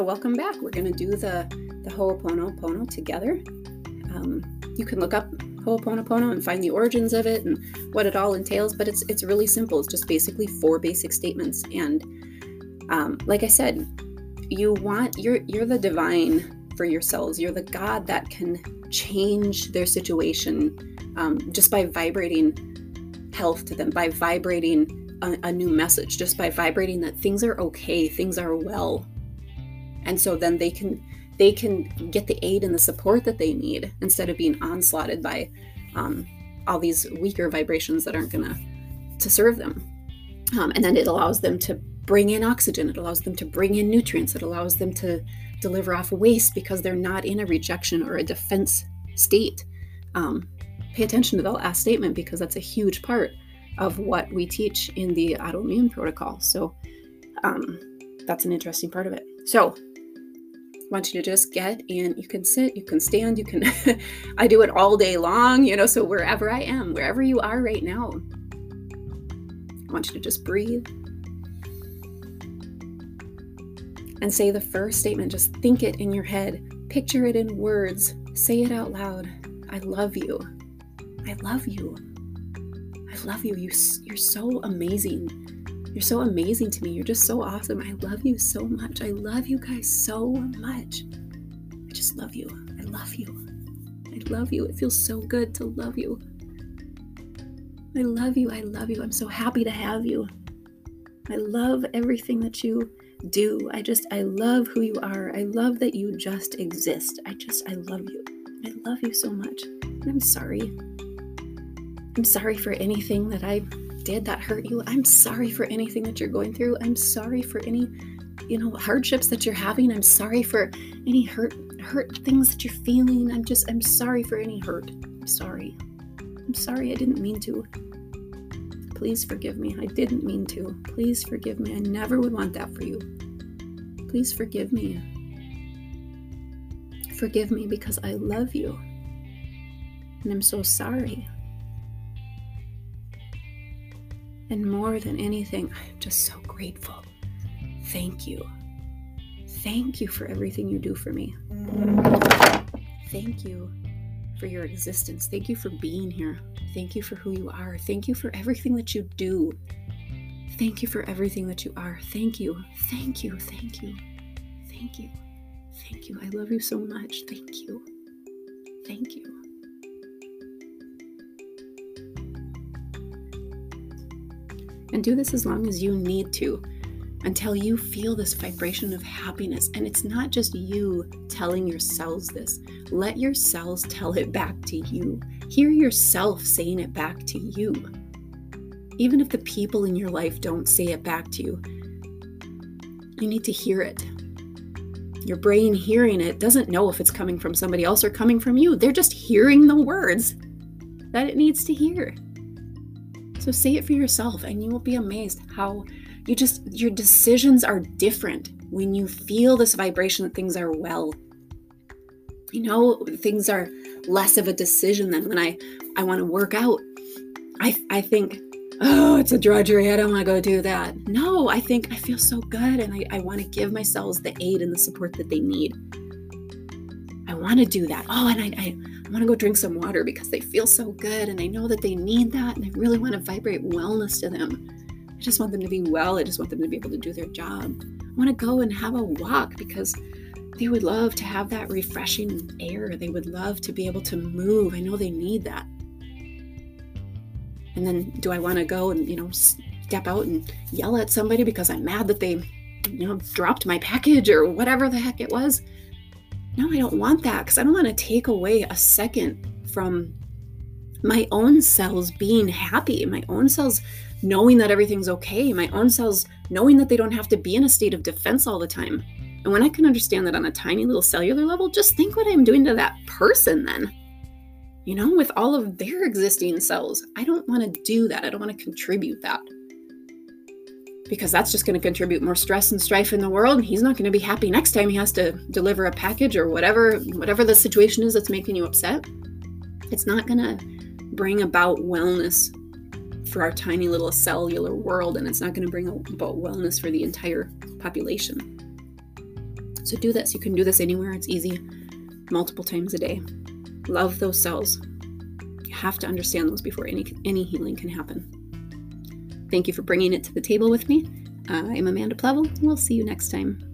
So welcome back. We're going to do the Ho'oponopono together. You can look up Ho'oponopono and find the origins of it and what it all entails, but it's really simple. It's just basically 4 basic statements. And like I said, you're the divine for yourselves. You're the God that can change their situation just by vibrating health to them, by vibrating a new message, just by vibrating that things are okay, things are well. And so then they can get the aid and the support that they need instead of being onslaughted by all these weaker vibrations that aren't going to serve them. And then it allows them to bring in oxygen. It allows them to bring in nutrients. It allows them to deliver off waste because they're not in a rejection or a defense state. Pay attention to the last statement because that's a huge part of what we teach in the autoimmune protocol. So that's an interesting part of it. So I want you to just get in. You can sit, you can stand, you can, I do it all day long, so wherever I am, wherever you are right now, I want you to just breathe and say the first statement. Just think it in your head, picture it in words, say it out loud. I love you. I love you. I love you. You're so amazing. You're so amazing to me. You're just so awesome. I love you so much. I love you guys so much. I just love you. I love you. I love you. It feels so good to love you. I love you. I love you. I'm so happy to have you. I love everything that you do. I love who you are. I love that you just exist. I love you. I love you so much. And I'm sorry. I'm sorry for anything that I did that hurt you. I'm sorry for anything that you're going through. I'm sorry for any, hardships that you're having. I'm sorry for any hurt things that you're feeling. I'm sorry for any hurt. I'm sorry. I'm sorry. I didn't mean to. Please forgive me. I didn't mean to. Please forgive me. I never would want that for you. Please forgive me. Forgive me because I love you. And I'm so sorry. And more than anything, I'm just so grateful. Thank you. Thank you for everything you do for me. Thank you for your existence. Thank you for being here. Thank you for who you are. Thank you for everything that you do. Thank you for everything that you are. Thank you. Thank you. Thank you. Thank you. Thank you. I love you so much. Thank you. Thank you. And do this as long as you need to until you feel this vibration of happiness. And it's not just you telling your cells this. Let your cells tell it back to you. Hear yourself saying it back to you. Even if the people in your life don't say it back to you, you need to hear it. Your brain hearing it doesn't know if it's coming from somebody else or coming from you. They're just hearing the words that it needs to hear. So say it for yourself and you will be amazed how your decisions are different when you feel this vibration that things are well. Things are less of a decision than when I want to work out. I think, oh, it's a drudgery. I don't want to go do that. No, I think I feel so good and I want to give myself the aid and the support that they need. I want to do that. Oh, and I want to go drink some water because they feel so good and I know that they need that and I really want to vibrate wellness to them. I just want them to be well. I just want them to be able to do their job. I want to go and have a walk because they would love to have that refreshing air. They would love to be able to move. I know they need that. And then do I want to go and, step out and yell at somebody because I'm mad that they, dropped my package or whatever the heck it was? No, I don't want that because I don't want to take away a second from my own cells being happy, my own cells knowing that everything's okay, my own cells knowing that they don't have to be in a state of defense all the time. And when I can understand that on a tiny little cellular level, just think what I'm doing to that person then, with all of their existing cells. I don't want to do that. I don't want to contribute that because that's just going to contribute more stress and strife in the world. And he's not going to be happy next time he has to deliver a package or whatever the situation is that's making you upset. It's not going to bring about wellness for our tiny little cellular world. And it's not going to bring about wellness for the entire population. So do this. You can do this anywhere. It's easy. Multiple times a day. Love those cells. You have to understand those before any healing can happen. Thank you for bringing it to the table with me. I'm Amanda Plevel. We'll see you next time.